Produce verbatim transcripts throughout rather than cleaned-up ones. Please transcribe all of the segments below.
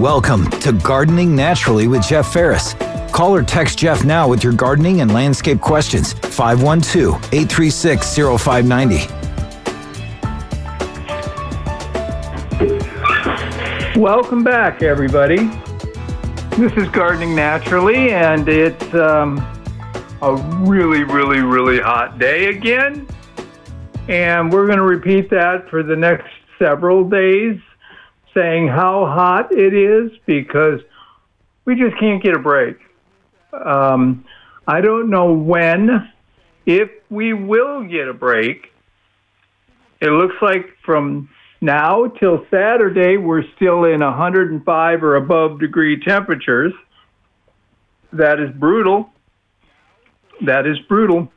Welcome to Gardening Naturally with Jeff Ferris. Call or text Jeff now with your gardening and landscape questions, five one two, eight three six, zero five nine zero. Welcome back, everybody. This is Gardening Naturally, and it's um, a really, really, really hot day again. And we're going to repeat that for the next several days, saying how hot it is, because we just can't get a break. Um, I don't know when, if we will get a break. It looks like from now till Saturday, we're still in one hundred five or above degree temperatures. That is brutal. That is brutal.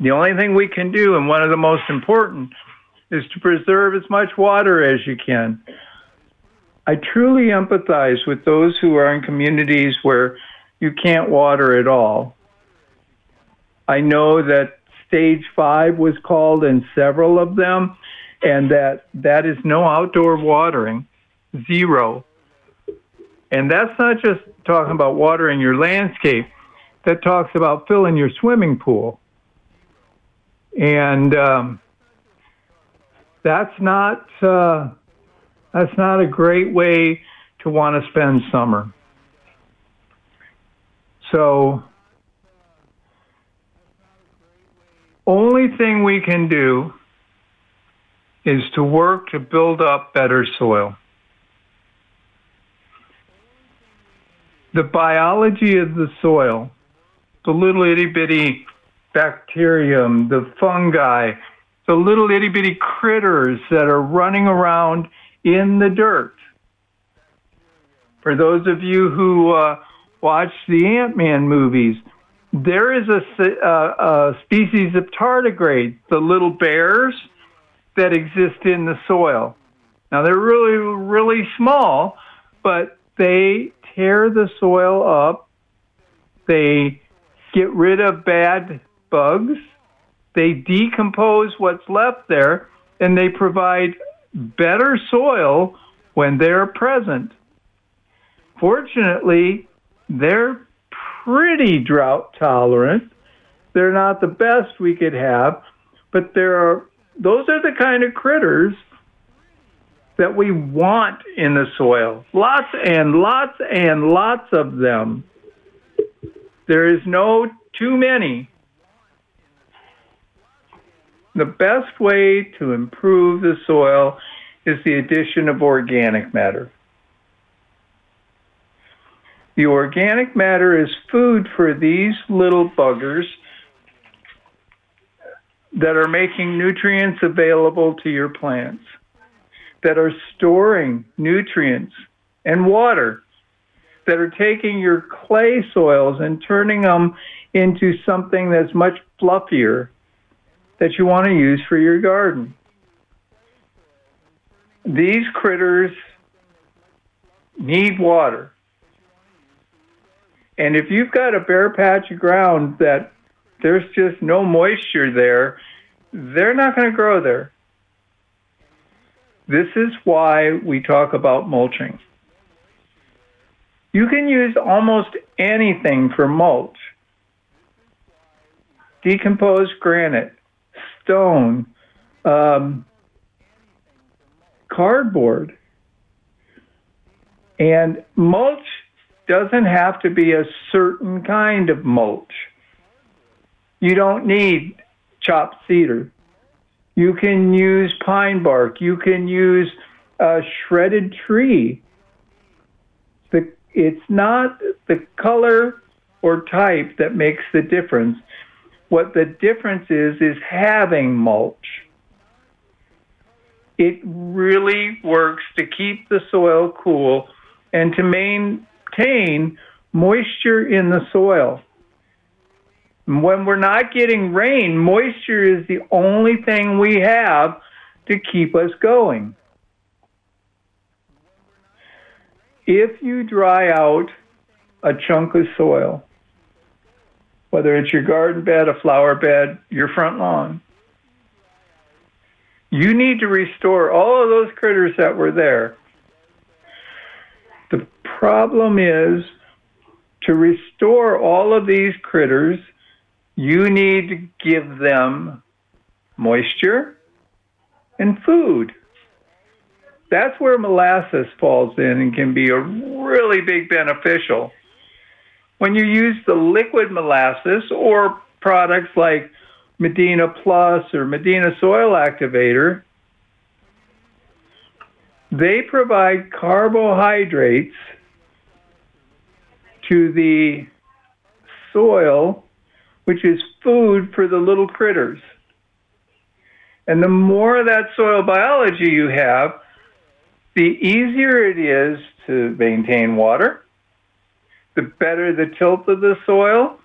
The only thing we can do, and one of the most important, is to preserve as much water as you can. I truly empathize with those who are in communities where you can't water at all. I know that stage five was called in several of them, and that that is no outdoor watering, zero. And that's not just talking about watering your landscape. That talks about filling your swimming pool. And um, that's not uh, that's not a great way to want to spend summer. So only thing we can do is to work to build up better soil. The biology of the soil, the little itty-bitty bacterium, the fungi, the little itty-bitty critters that are running around in the dirt. For those of you who uh, watch the Ant-Man movies, there is a, a, a species of tardigrade, the little bears, that exist in the soil. Now, they're really, really small, but they tear the soil up. They get rid of bad bugs. They decompose what's left there, and they provide better soil when they're present. Fortunately, they're pretty drought tolerant. They're not the best we could have, but there are Those are the kind of critters that we want in the soil. Lots and lots and lots of them. There is no too many. The best way to improve the soil is the addition of organic matter. The organic matter is food for these little buggers that are making nutrients available to your plants, that are storing nutrients and water, that are taking your clay soils and turning them into something that's much fluffier that you want to use for your garden. These critters need water. And if you've got a bare patch of ground that there's just no moisture there, they're not going to grow there. This is why we talk about mulching. You can use almost anything for mulch. Decomposed granite, stone, um, cardboard. And mulch doesn't have to be a certain kind of mulch. You don't need chopped cedar. You can use pine bark. You can use a shredded tree. The, it's not the color or type that makes the difference. What the difference is, is having mulch. It really works to keep the soil cool and to maintain moisture in the soil. When we're not getting rain, moisture is the only thing we have to keep us going. If you dry out a chunk of soil, whether it's your garden bed, a flower bed, your front lawn, you need to restore all of those critters that were there. problem is, to restore all of these critters, you need to give them moisture and food. That's where molasses falls in and can be a really big beneficial. When you use the liquid molasses or products like Medina Plus or Medina Soil Activator, they provide carbohydrates to the soil, which is food for the little critters. And the more of that soil biology you have, the easier it is to maintain water, the better the tilt of the soil,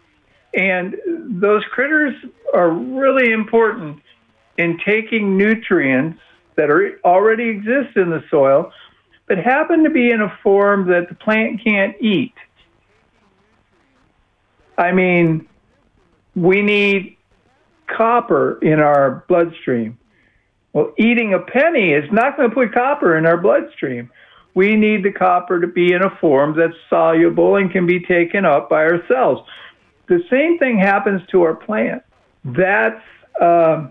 and those critters are really important in taking nutrients that are already exist in the soil, but happen to be in a form that the plant can't eat. I mean, we need copper in our bloodstream. Well, eating a penny is not going to put copper in our bloodstream. We need the copper to be in a form that's soluble and can be taken up by our cells. The same thing happens to our plant. That's uh,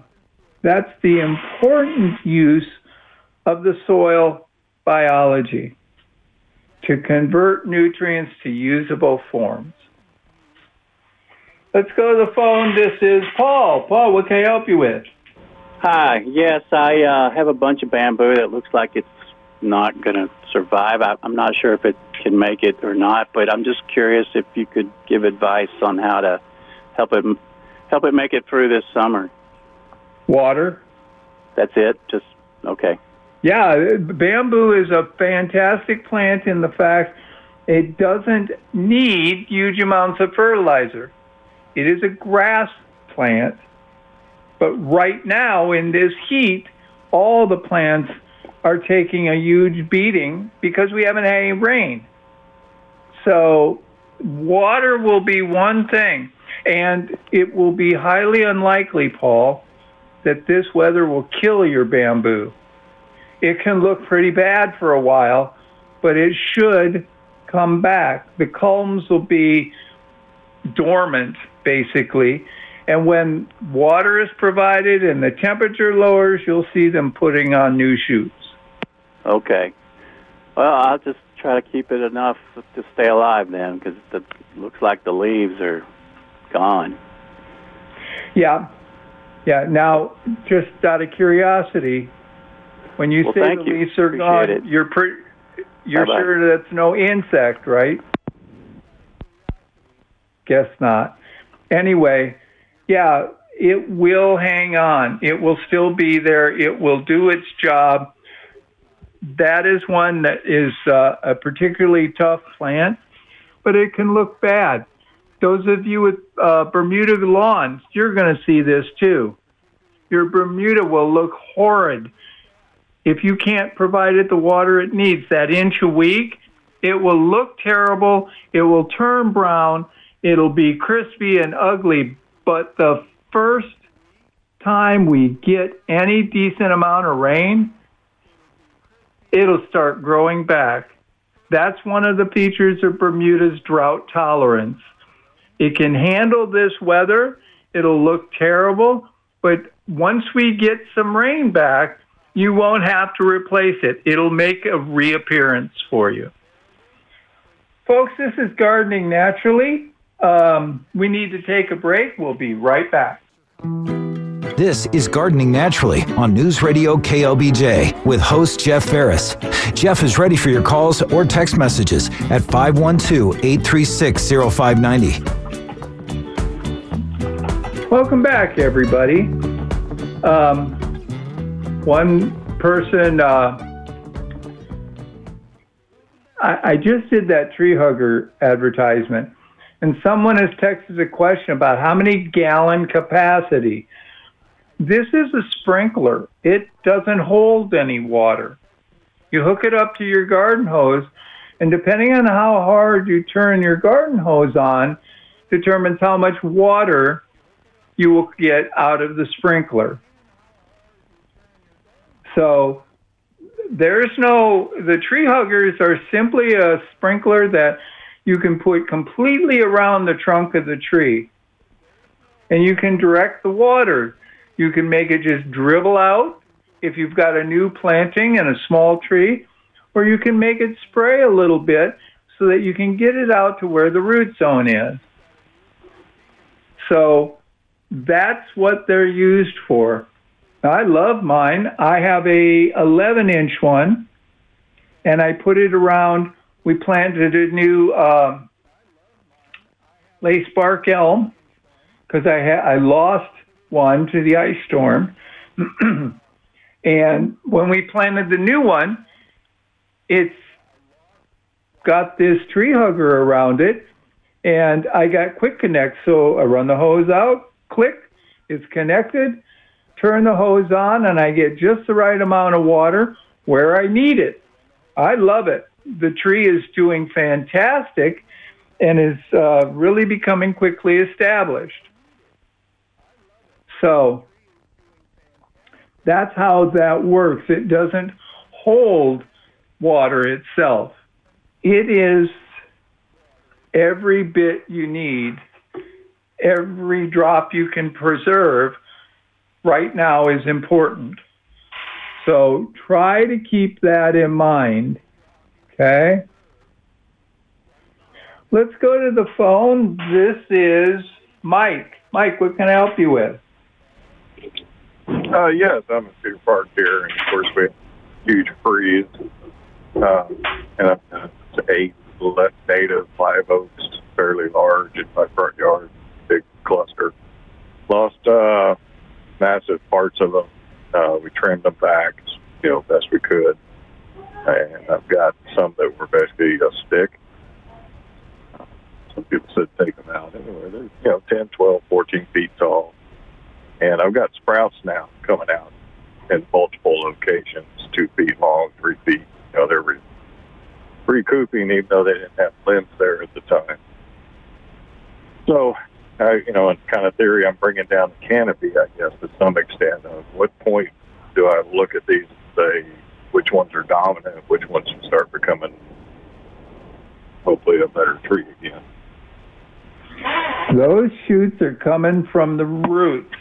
that's the important use of the soil biology, to convert nutrients to usable forms. Let's go to the phone. This is Paul. Paul, what can I help you with? Hi. Yes, I uh, have a bunch of bamboo that looks like it's not going to survive. I, I'm not sure if it can make it or not, but I'm just curious if you could give advice on how to help it help it make it through this summer. Water. That's it? Just, okay. Yeah, bamboo is a fantastic plant in the fact it doesn't need huge amounts of fertilizer. It is a grass plant, but right now in this heat, all the plants are taking a huge beating because we haven't had any rain. So water will be one thing, and it will be highly unlikely, Paul, that this weather will kill your bamboo. It can look pretty bad for a while, but it should come back. The culms will be dormant, basically, and when water is provided and the temperature lowers, you'll see them putting on new shoots. Okay. Well, I'll just try to keep it enough to stay alive then, because it looks like the leaves are gone. Yeah. Yeah. Now, just out of curiosity, when you well, say the you. leaves are Appreciate gone, it. you're pre- you're Bye-bye. sure that's no insect, right? Guess not. Anyway, yeah, it will hang on. It will still be there. It will do its job. That is one that is uh, a particularly tough plant, but it can look bad. Those of you with uh, Bermuda lawns, you're going to see this too. Your Bermuda will look horrid. If you can't provide it the water it needs, that inch a week, it will look terrible. It will turn brown. It'll be crispy and ugly, but the first time we get any decent amount of rain, it'll start growing back. That's one of the features of Bermuda's drought tolerance. It can handle this weather. It'll look terrible, but once we get some rain back, you won't have to replace it. It'll make a reappearance for you. Folks, this is Gardening Naturally. Um, we need to take a break. We'll be right back. This is Gardening Naturally on News Radio K L B J with host Jeff Ferris. Jeff is ready for your calls or text messages at five one two, eight three six, zero five nine zero. Welcome back, everybody. Um, one person, uh, I, I just did that tree hugger advertisement. And someone has texted a question about how many gallon capacity. This is a sprinkler. It doesn't hold any water. You hook it up to your garden hose, and depending on how hard you turn your garden hose on, determines how much water you will get out of the sprinkler. So there's no, the tree huggers are simply a sprinkler that you can put completely around the trunk of the tree. And you can direct the water. You can make it just dribble out if you've got a new planting and a small tree, or you can make it spray a little bit so that you can get it out to where the root zone is. So that's what they're used for. Now, I love mine. I have a eleven inch one, and I put it around. We planted a new uh, lace bark elm because I ha- I lost one to the ice storm. And when we planted the new one, it's got this tree hugger around it, and I got quick connect. So I run the hose out, click, it's connected, turn the hose on, and I get just the right amount of water where I need it. I love it. The tree is doing fantastic and is uh, really becoming quickly established. So that's how that works. It doesn't hold water itself. It is every bit you need, every drop you can preserve right now is important. So try to keep that in mind, okay? Let's go to the phone. This is Mike. Mike, what can I help you with? Uh, yes, I'm a super park here, and of course we have a huge freeze, uh, and I've got eight native live oaks, fairly large in my front yard, big cluster. Lost uh, massive parts of them. Uh, we trimmed them back, you know, best we could, and I've got some that were basically a stick. Some people said take them out anyway. They're, you know, ten, twelve, fourteen feet tall. And I've got sprouts now coming out in multiple locations, two feet long, three feet. You know, they're re- recouping, even though they didn't have limbs there at the time. So, I, you know, in kind of theory, I'm bringing down the canopy, I guess, to some extent. At what point do I look at these and say which ones are dominant, which ones start becoming, hopefully, a better tree again? Those shoots are coming from the roots.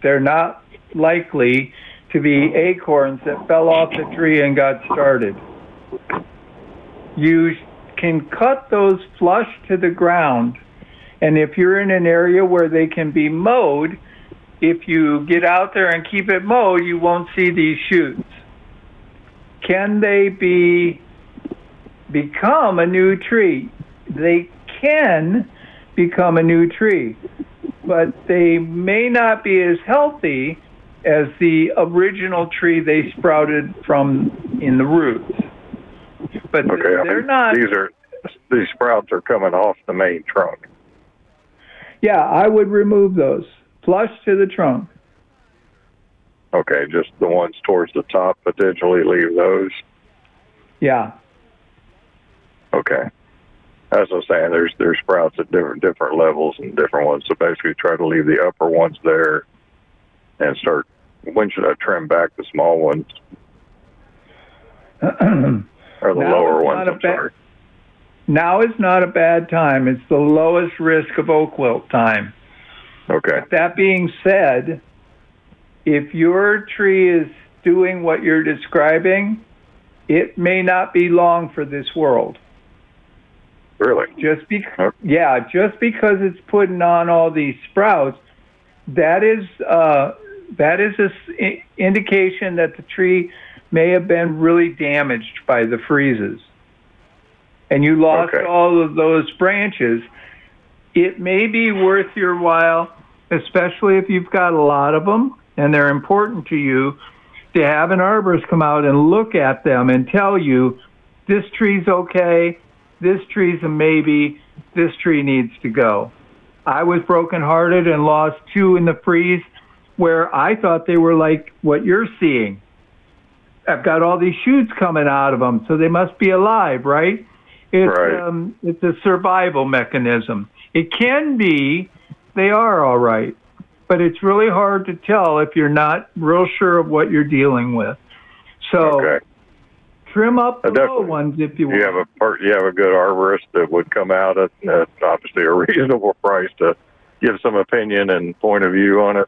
They're not likely to be acorns that fell off the tree and got started. You can cut those flush to the ground. And if you're in an area where they can be mowed, if you get out there and keep it mowed, you won't see these shoots. Can they be become a new tree? They can become a new tree, but they may not be as healthy as the original tree they sprouted from in the roots. But okay, they're, they're not. These are these sprouts are coming off the main trunk. Yeah, I would remove those flush to the trunk. Okay, just the ones towards the top. Potentially leave those. Yeah. Okay. As I was saying, there's there's sprouts at different different levels and different ones. So basically, try to leave the upper ones there, and start. When should I trim back the small ones, or the lower ones? I'm sorry. Now is not a bad time. It's the lowest risk of oak wilt time. Okay. But that being said, if your tree is doing what you're describing, it may not be long for this world. Really? Just be- yeah, just because it's putting on all these sprouts, that is uh, that is an indication that the tree may have been really damaged by the freezes. And you lost okay. all of those branches. It may be worth your while, especially if you've got a lot of them and they're important to you, to have an arborist come out and look at them and tell you, this tree's okay, this tree's a maybe, this tree needs to go. I was brokenhearted and lost two in the freeze where I thought they were like what you're seeing. I've got all these shoots coming out of them, so they must be alive, right? It's, right. Um, it's a survival mechanism. It can be, they are all right, but it's really hard to tell if you're not real sure of what you're dealing with. So okay. Trim up the low ones if you want. You have a part, you have a good arborist that would come out at, at obviously a reasonable price to give some opinion and point of view on it.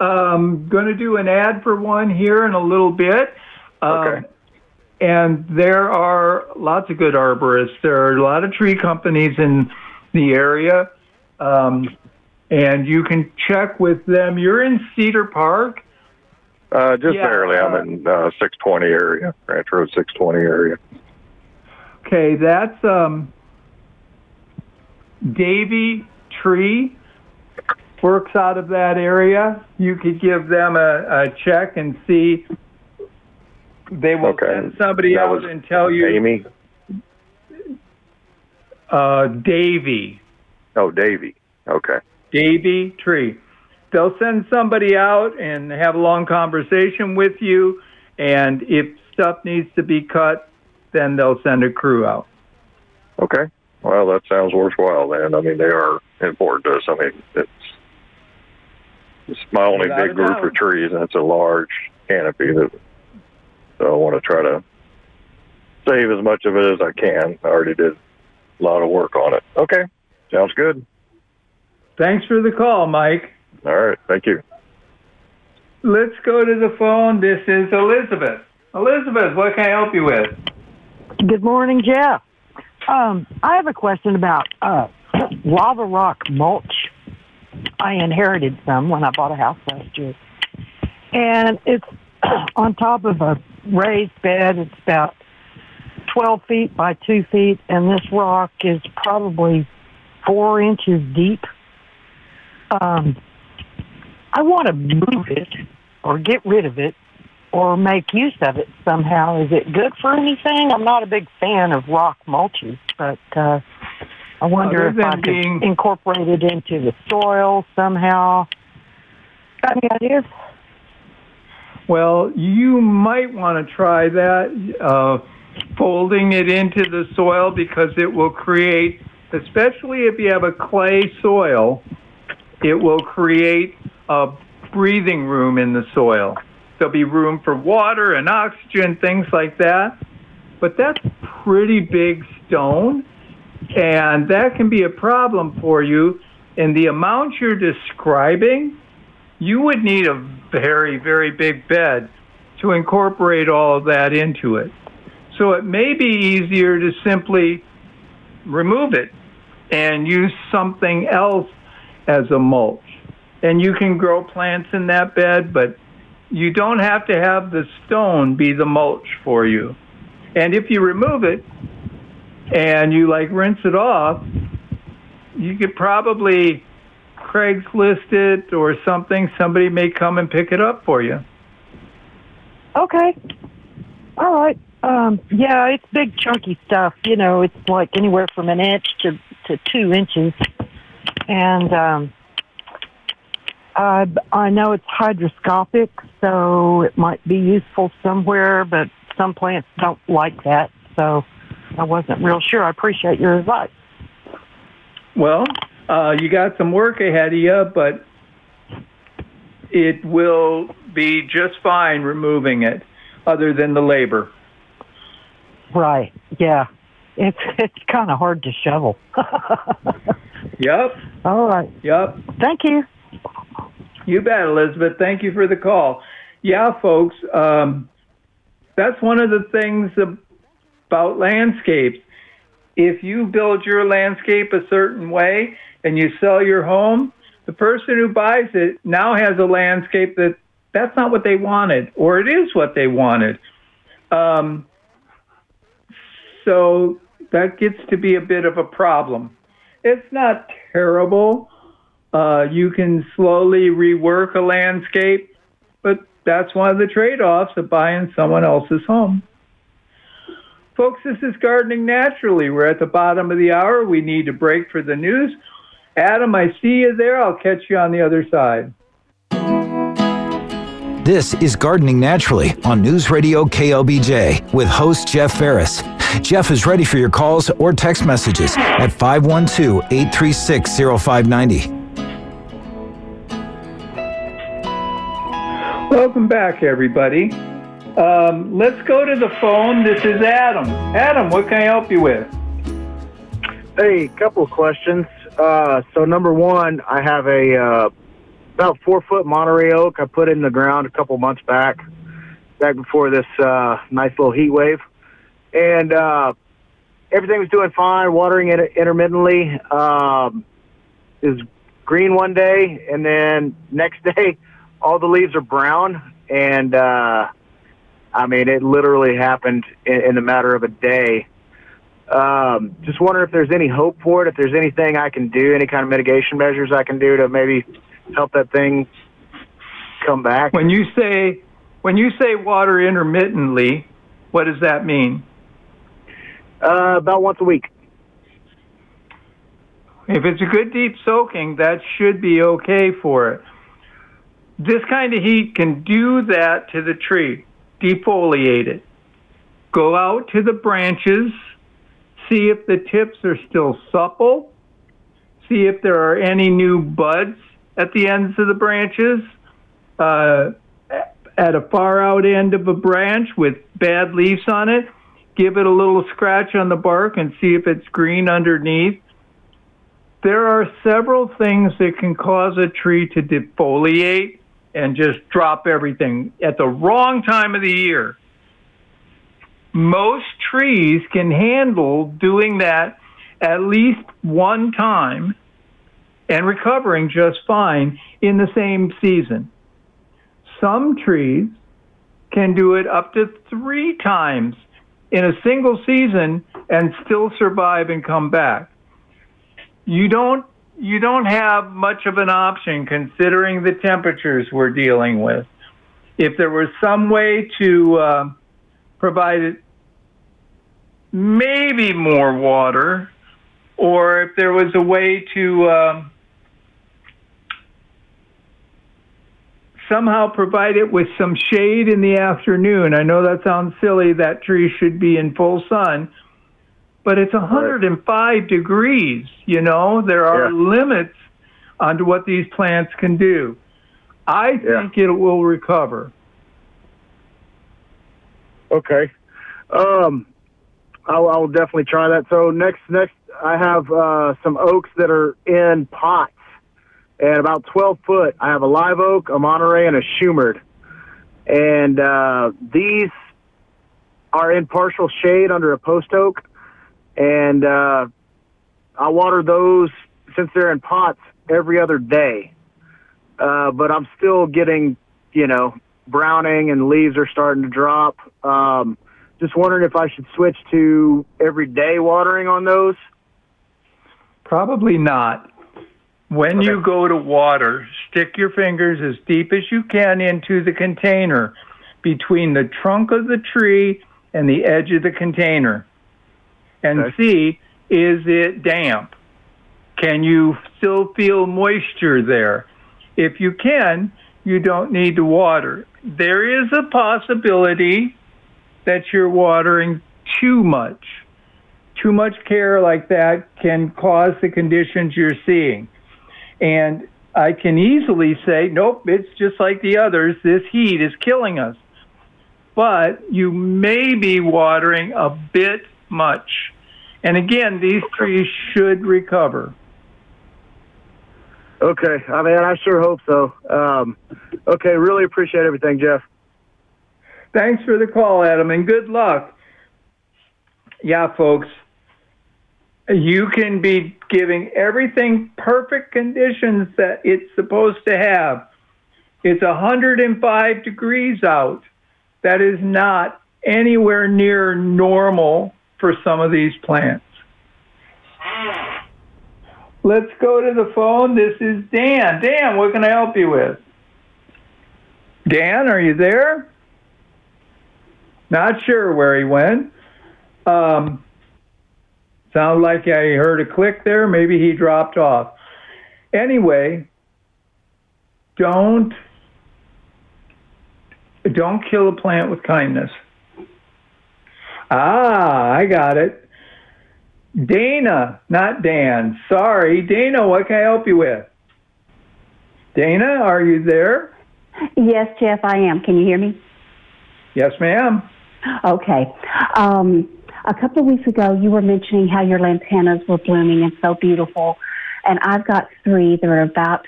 I'm going to do an ad for one here in a little bit. Okay. Um, and there are lots of good arborists. There are a lot of tree companies in the area, um, and you can check with them. You're in Cedar Park. Uh, just yeah, barely. I'm uh, in uh, six twenty area, Ranch Road six twenty area. Okay, that's um, Davey Tree works out of that area. You could give them a, a check and see. They will okay. send somebody that out and tell you. Amy? Uh, Davey. Oh, Davey. Okay. Davey Tree. They'll send somebody out and have a long conversation with you, and if stuff needs to be cut, then they'll send a crew out. Okay. Well, that sounds worthwhile, then. I mean, they are important to us. I mean, it's, it's my only Without big group of trees, and it's a large canopy that so I want to try to save as much of it as I can. I already did a lot of work on it. Okay. Sounds good. Thanks for the call, Mike. All right. Thank you. Let's go to the phone. This is Elizabeth. Elizabeth, what can I help you with? Good morning, Jeff. Um, I have a question about uh, lava rock mulch. I inherited some when I bought a house last year. And it's on top of a raised bed. It's about twelve feet by two feet, and this rock is probably four inches deep. Um, I want to move it or get rid of it or make use of it somehow. Is it good for anything? I'm not a big fan of rock mulches, but uh, I wonder if I could being... incorporate it into the soil somehow. Got any ideas? Well, you might want to try that, uh, folding it into the soil, because it will create, especially if you have a clay soil, it will create a breathing room in the soil. There'll be room for water and oxygen, things like that. But that's pretty big stone, and that can be a problem for you. And the amount you're describing, you would need a very, very big bed to incorporate all of that into it. So it may be easier to simply remove it and use something else as a mulch. And you can grow plants in that bed, but you don't have to have the stone be the mulch for you. And if you remove it and you like rinse it off, you could probably Craigslist it or something. Somebody may come and pick it up for you. Okay. All right. Um, yeah, it's big chunky stuff. You know, it's like anywhere from an inch to, to two inches. And um, I, I know it's hygroscopic, so it might be useful somewhere, but some plants don't like that, so I wasn't real sure. I appreciate your advice. Well, uh, you got some work ahead of you, but it will be just fine removing it, other than the labor. Right, yeah. It's it's kind of hard to shovel. Yep. All right. Yep. Thank you. You bet, Elizabeth. Thank you for the call. Yeah, folks, um, that's one of the things about landscapes. If you build your landscape a certain way and you sell your home, the person who buys it now has a landscape that that's not what they wanted, or it is what they wanted. Um, so that gets to be a bit of a problem. It's not terrible. Uh, you can slowly rework a landscape, but that's one of the trade-offs of buying someone else's home. Folks, this is Gardening Naturally. We're at the bottom of the hour. We need a break for the news. Adam, I see you there. I'll catch you on the other side. This is Gardening Naturally on News Radio K L B J with host Jeff Ferris. Jeff is ready for your calls or text messages at five one two, eight three six, zero five nine zero. Welcome back, everybody. Um, let's go to the phone. This is Adam. Adam, what can I help you with? Hey, couple of questions. Uh, so number one, I have a uh, about four foot Monterey oak I put in the ground a couple months back, back before this uh, nice little heat wave, and uh, everything was doing fine. Watering it intermittently. Um, it was green one day, and then next day, all the leaves are brown, and uh, I mean, it literally happened in, in the matter of a day. Um, just wonder if there's any hope for it, if there's anything I can do, any kind of mitigation measures I can do to maybe help that thing come back. When you say when you say water intermittently, what does that mean? Uh, about once a week. If it's a good deep soaking, that should be okay for it. This kind of heat can do that to the tree. Defoliate it. Go out to the branches. See if the tips are still supple. See if there are any new buds at the ends of the branches. Uh, at a far out end of a branch with bad leaves on it, give it a little scratch on the bark and see if it's green underneath. There are several things that can cause a tree to defoliate and just drop everything at the wrong time of the year. Most trees can handle doing that at least one time and recovering just fine in the same season. Some trees can do it up to three times in a single season and still survive and come back. You don't, you don't have much of an option considering the temperatures we're dealing with. If there was some way to uh, provide it maybe more water, or if there was a way to um, somehow provide it with some shade in the afternoon. I know that sounds silly. That tree should be in full sun, but it's one hundred five degrees, you know. There are yeah. limits on what these plants can do. I think yeah. it will recover. Okay. Um, I'll, I'll definitely try that. So next, next, I have uh, some oaks that are in pots, and about twelve foot. I have a live oak, a Monterey, and a Shumard, and uh, these are in partial shade under a post oak. And uh, I water those since they're in pots every other day, uh, but I'm still getting, you know, browning and leaves are starting to drop. Um, Just wondering if I should switch to everyday watering on those? Probably not. When okay. you go to water, stick your fingers as deep as you can into the container, between the trunk of the tree and the edge of the container, and okay. see, is it damp? Can you still feel moisture there? If you can, you don't need to water. There is a possibility that you're watering too much. Too much care like that can cause the conditions you're seeing. And I can easily say, nope, it's just like the others. This heat is killing us. But you may be watering a bit much. And again, these trees should recover. Okay. I mean, I sure hope so. Um, okay. Really appreciate everything, Jeff. Thanks for the call, Adam, and good luck. Yeah, folks, you can be giving everything perfect conditions that it's supposed to have. It's one hundred five degrees out. That is not anywhere near normal for some of these plants. Let's go to the phone. This is Dan. Dan, what can I help you with? Dan, are you there? Not sure where he went. Um, sound like I heard a click there. Maybe he dropped off. Anyway, don't, don't kill a plant with kindness. Ah, I got it. Dana, not Dan. Sorry. Dana, what can I help you with? Dana, are you there? Yes, Jeff, I am. Can you hear me? Yes, ma'am. Okay. Um, a couple of weeks ago, you were mentioning how your lantanas were blooming and so beautiful. And I've got three that are about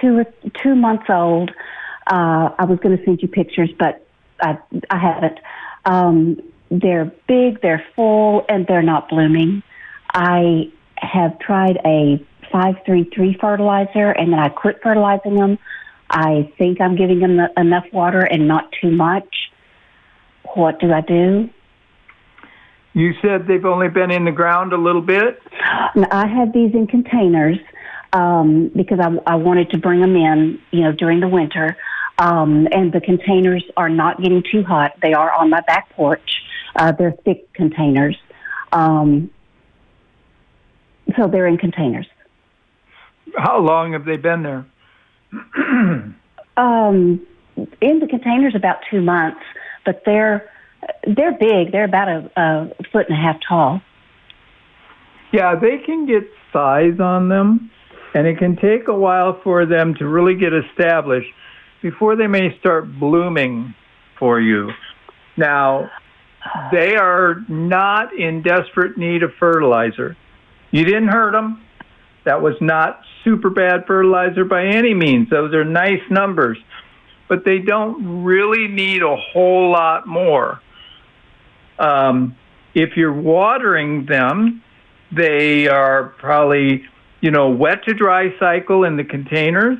two two months old. Uh, I was going to send you pictures, but I, I haven't. Um, they're big, they're full, and they're not blooming. I have tried a five three three fertilizer, and then I quit fertilizing them. I think I'm giving them the, enough water and not too much. What do I do? You said they've only been in the ground a little bit? Now, I had these in containers um, because I, I wanted to bring them in, you know, during the winter. Um, and the containers are not getting too hot. They are on my back porch. Uh, they're thick containers. Um, so they're in containers. How long have they been there? um, in the containers about two months, but they're they're big. They're about a, a foot and a half tall. Yeah, they can get size on them, and it can take a while for them to really get established before they may start blooming for you. Now, they are not in desperate need of fertilizer. You didn't hurt them. That was not super bad fertilizer by any means. Those are nice numbers. But they don't really need a whole lot more. Um, if you're watering them, they are probably, you know, wet to dry cycle in the containers.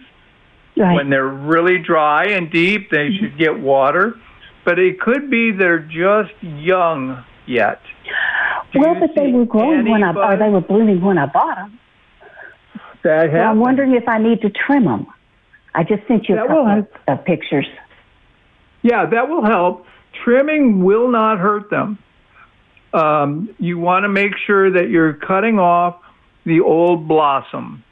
Right. When they're really dry and deep, they mm-hmm. should get water. But it could be they're just young yet. Do well, but they were growing when I, or they were blooming when I bought them. That well, I'm wondering if I need to trim them. I just sent you that a couple of pictures. Yeah, that will help. Trimming will not hurt them. Um, you want to make sure that you're cutting off the old blossom.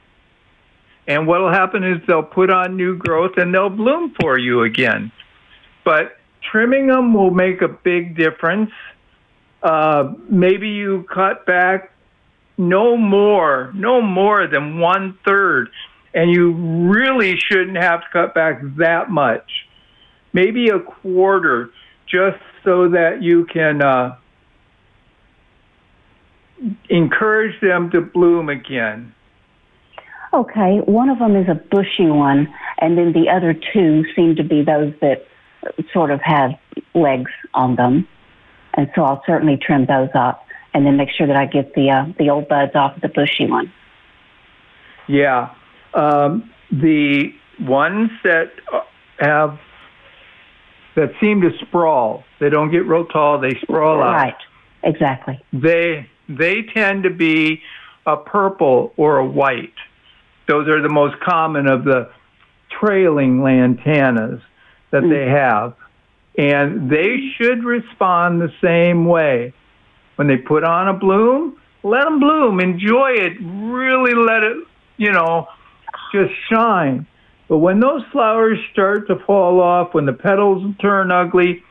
And what will happen is they'll put on new growth and they'll bloom for you again. But trimming them will make a big difference. Uh, maybe you cut back no more, no more than one third. And you really shouldn't have to cut back that much. Maybe a quarter, just so that you can uh, encourage them to bloom again. Okay, one of them is a bushy one, and then the other two seem to be those that sort of have legs on them. And so I'll certainly trim those up and then make sure that I get the uh, the old buds off the bushy one. Yeah. Um, the ones that have, that seem to sprawl, they don't get real tall, they sprawl out. Right, exactly. They, they tend to be a purple or a white. Those are the most common of the trailing lantanas that mm. they have. And they should respond the same way. When they put on a bloom, let them bloom. Enjoy it. Really let it, you know, just shine. But when those flowers start to fall off, when the petals turn ugly,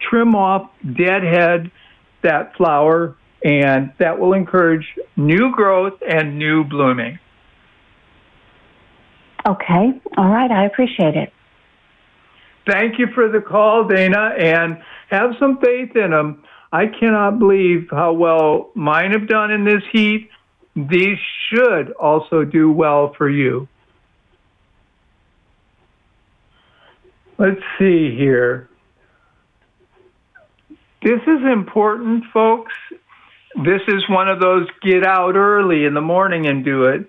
trim off, deadhead that flower, and that will encourage new growth and new blooming. Okay. All right. I appreciate it. Thank you for the call, Dana, and have some faith in them. I cannot believe how well mine have done in this heat. These should also do well for you. Let's see here. This is important, folks. This is one of those get out early in the morning and do it.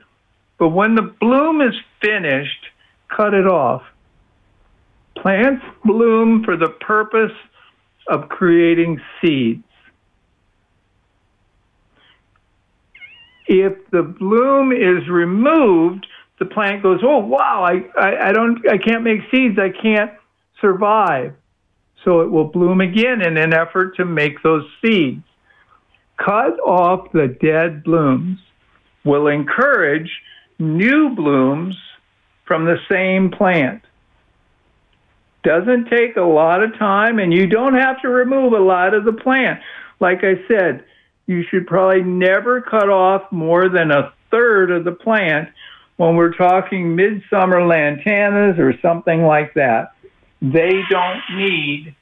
But when the bloom is finished, cut it off. Plants bloom for the purpose of creating seeds. If the bloom is removed, the plant goes, oh, wow, I, I, I don't, I can't make seeds. I can't survive. So it will bloom again in an effort to make those seeds. Cut off the dead blooms will encourage new blooms from the same plant. Doesn't take a lot of time, and you don't have to remove a lot of the plant. Like I said, you should probably never cut off more than a third of the plant when we're talking midsummer lantanas or something like that. They don't need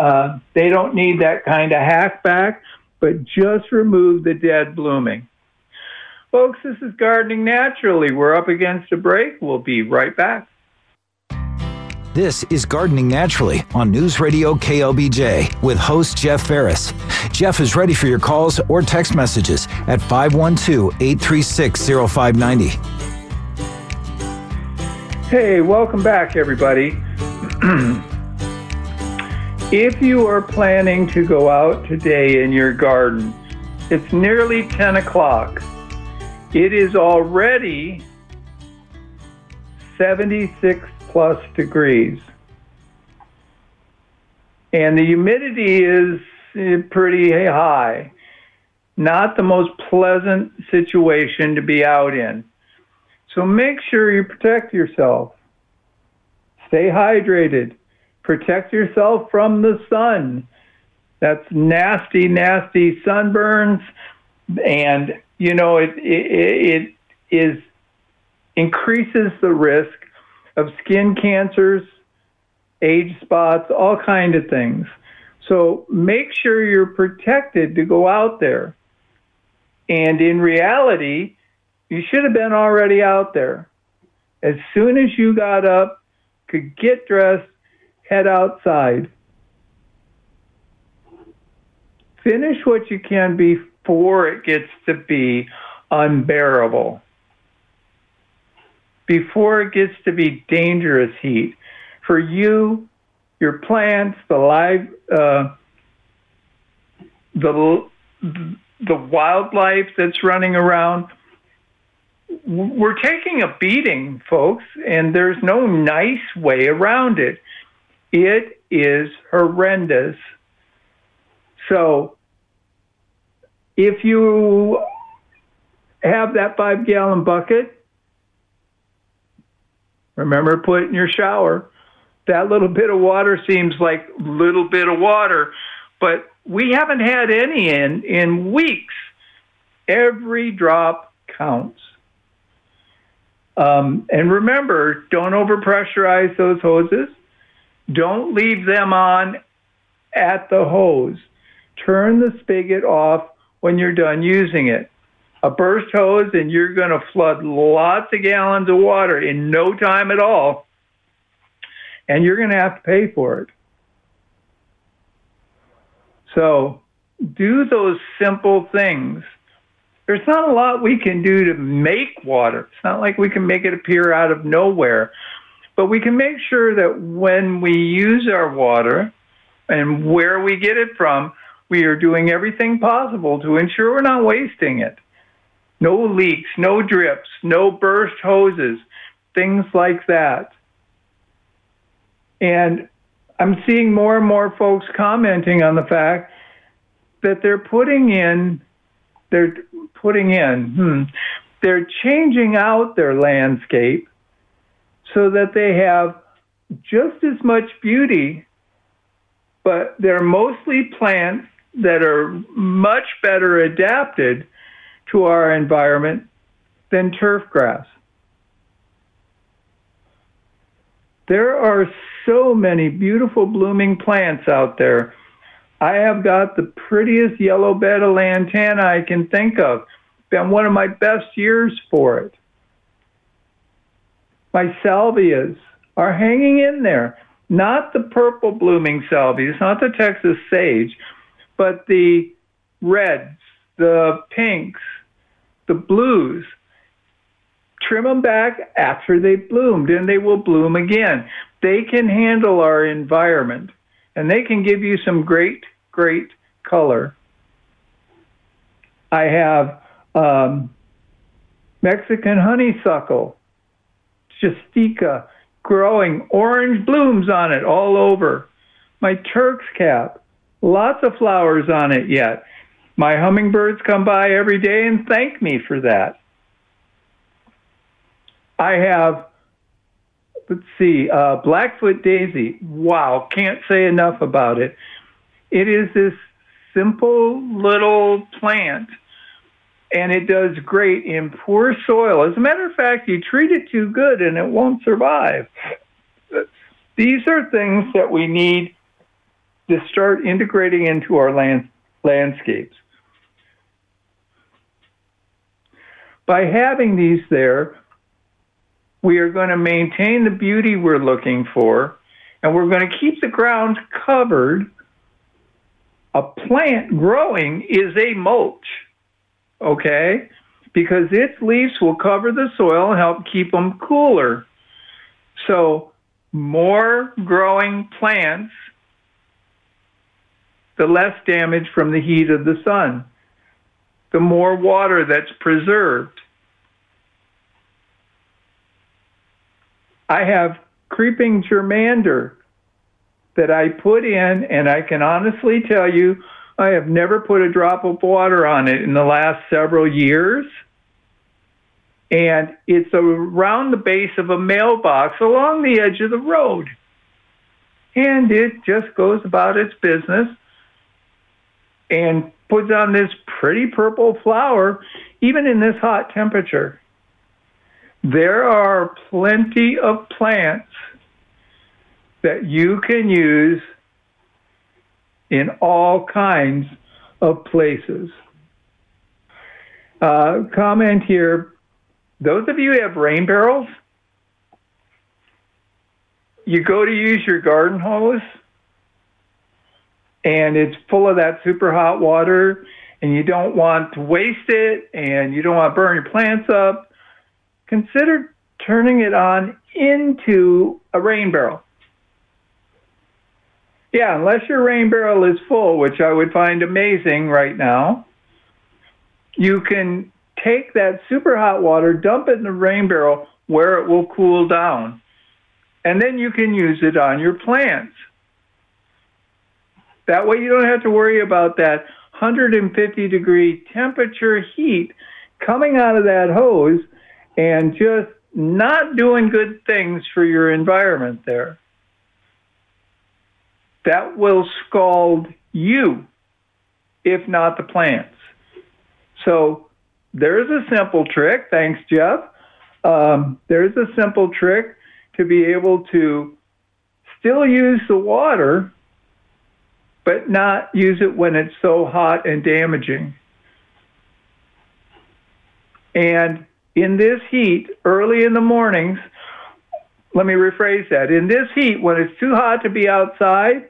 Uh, they don't need that kind of hackback, but just remove the dead blooming. Folks, this is Gardening Naturally. We're up against a break. We'll be right back. This is Gardening Naturally on News Radio K L B J with host Jeff Ferris. Jeff is ready for your calls or text messages at five one two, eight three six, zero five nine zero. Hey, welcome back, everybody. If you are planning to go out today in your garden, it's nearly ten o'clock. It is already seventy-six plus degrees. And the humidity is pretty high. Not the most pleasant situation to be out in. So make sure you protect yourself. Stay hydrated. Protect yourself from the sun. That's nasty, nasty sunburns. And, you know, it, it, it is increases the risk of skin cancers, age spots, all kinds of things. So make sure you're protected to go out there. And in reality, you should have been already out there. As soon as you got up, could get dressed, head outside. Finish what you can before it gets to be unbearable. Before it gets to be dangerous heat for you, your plants, the live, uh, the the wildlife that's running around. We're taking a beating, folks, and there's no nice way around it. It is horrendous. So if you have that five-gallon bucket, remember, put it in your shower. That little bit of water seems like little bit of water, but we haven't had any in, in weeks. Every drop counts. Um, and remember, don't overpressurize those hoses. Don't leave them on at the hose. Turn the spigot off when you're done using it. A burst hose, and you're going to flood lots of gallons of water in no time at all, and you're going to have to pay for it. So do those simple things. There's not a lot we can do to make water. It's not like we can make it appear out of nowhere, but we can make sure that when we use our water and where we get it from, we are doing everything possible to ensure we're not wasting it. No leaks, no drips, no burst hoses, things like that. And I'm seeing more and more folks commenting on the fact that they're putting in, they're putting in, hmm, they're changing out their landscape so that they have just as much beauty, but they're mostly plants that are much better adapted to our environment than turf grass. There are so many beautiful blooming plants out there. I have got the prettiest yellow bed of lantana I can think of. It's been one of my best years for it. My salvias are hanging in there. Not the purple blooming salvias, not the Texas sage, but the reds, the pinks, the blues. Trim them back after they bloomed, and they will bloom again. They can handle our environment, and they can give you some great, great color. I have um, Mexican honeysuckcle, justica, growing orange blooms on it all over. My Turk's cap, lots of flowers on it yet. My hummingbirds come by every day and thank me for that. I have, let's see, uh, Blackfoot Daisy. Wow, can't say enough about it. It is this simple little plant, and it does great in poor soil. As a matter of fact, you treat it too good and it won't survive. These are things that we need to start integrating into our land, landscapes. By having these there, we are going to maintain the beauty we're looking for, and we're going to keep the ground covered. A plant growing is a mulch, okay? Because its leaves will cover the soil and help keep them cooler. So more growing plants, the less damage from the heat of the sun, the more water that's preserved. I have creeping germander that I put in, and I can honestly tell you, I have never put a drop of water on it in the last several years. And it's around the base of a mailbox along the edge of the road. And it just goes about its business and puts on this pretty purple flower, even in this hot temperature. There are plenty of plants that you can use in all kinds of places. Uh, comment here, those of you who have rain barrels, you go to use your garden hose and it's full of that super hot water and you don't want to waste it and you don't want to burn your plants up. Consider turning it on into a rain barrel. Yeah, unless your rain barrel is full, which I would find amazing right now, you can take that super hot water, dump it in the rain barrel where it will cool down, and then you can use it on your plants. That way you don't have to worry about that one hundred fifty degree temperature heat coming out of that hose and just not doing good things for your environment there. That will scald you, if not the plants. So there's a simple trick. Thanks, Jeff. Um, there's a simple trick to be able to still use the water, but not use it when it's so hot and damaging. And in this heat, early in the mornings, let me rephrase that. In this heat, when it's too hot to be outside,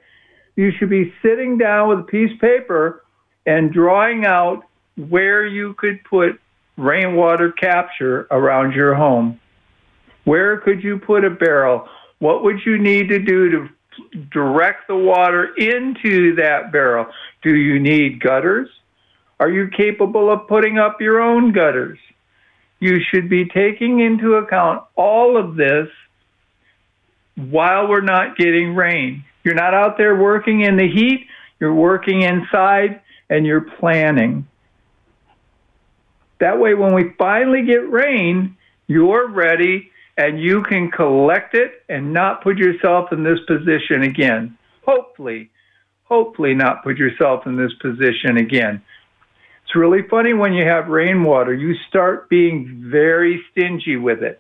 you should be sitting down with a piece of paper and drawing out where you could put rainwater capture around your home. Where could you put a barrel? What would you need to do to direct the water into that barrel? Do you need gutters? Are you capable of putting up your own gutters? You should be taking into account all of this while we're not getting rain. You're not out there working in the heat, you're working inside and you're planning. That way when we finally get rain, you're ready and you can collect it and not put yourself in this position again. Hopefully, hopefully not put yourself in this position again. It's really funny when you have rainwater, you start being very stingy with it.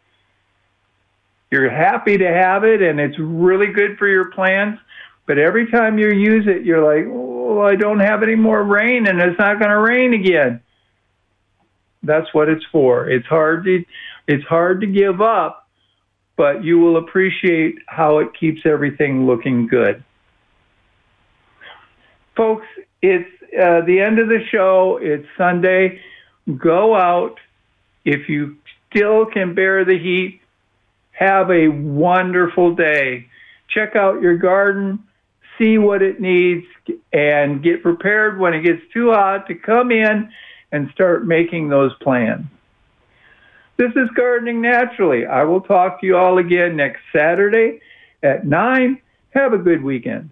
You're happy to have it, and it's really good for your plants, but every time you use it, you're like, oh, I don't have any more rain, and it's not going to rain again. That's what it's for. It's hard to, it's hard to give up, but you will appreciate how it keeps everything looking good. Folks, it's uh, the end of the show. It's Sunday. Go out. If you still can bear the heat, have a wonderful day. Check out your garden, see what it needs, and get prepared when it gets too hot to come in and start making those plans. This is Gardening Naturally. I will talk to you all again next Saturday at nine. Have a good weekend.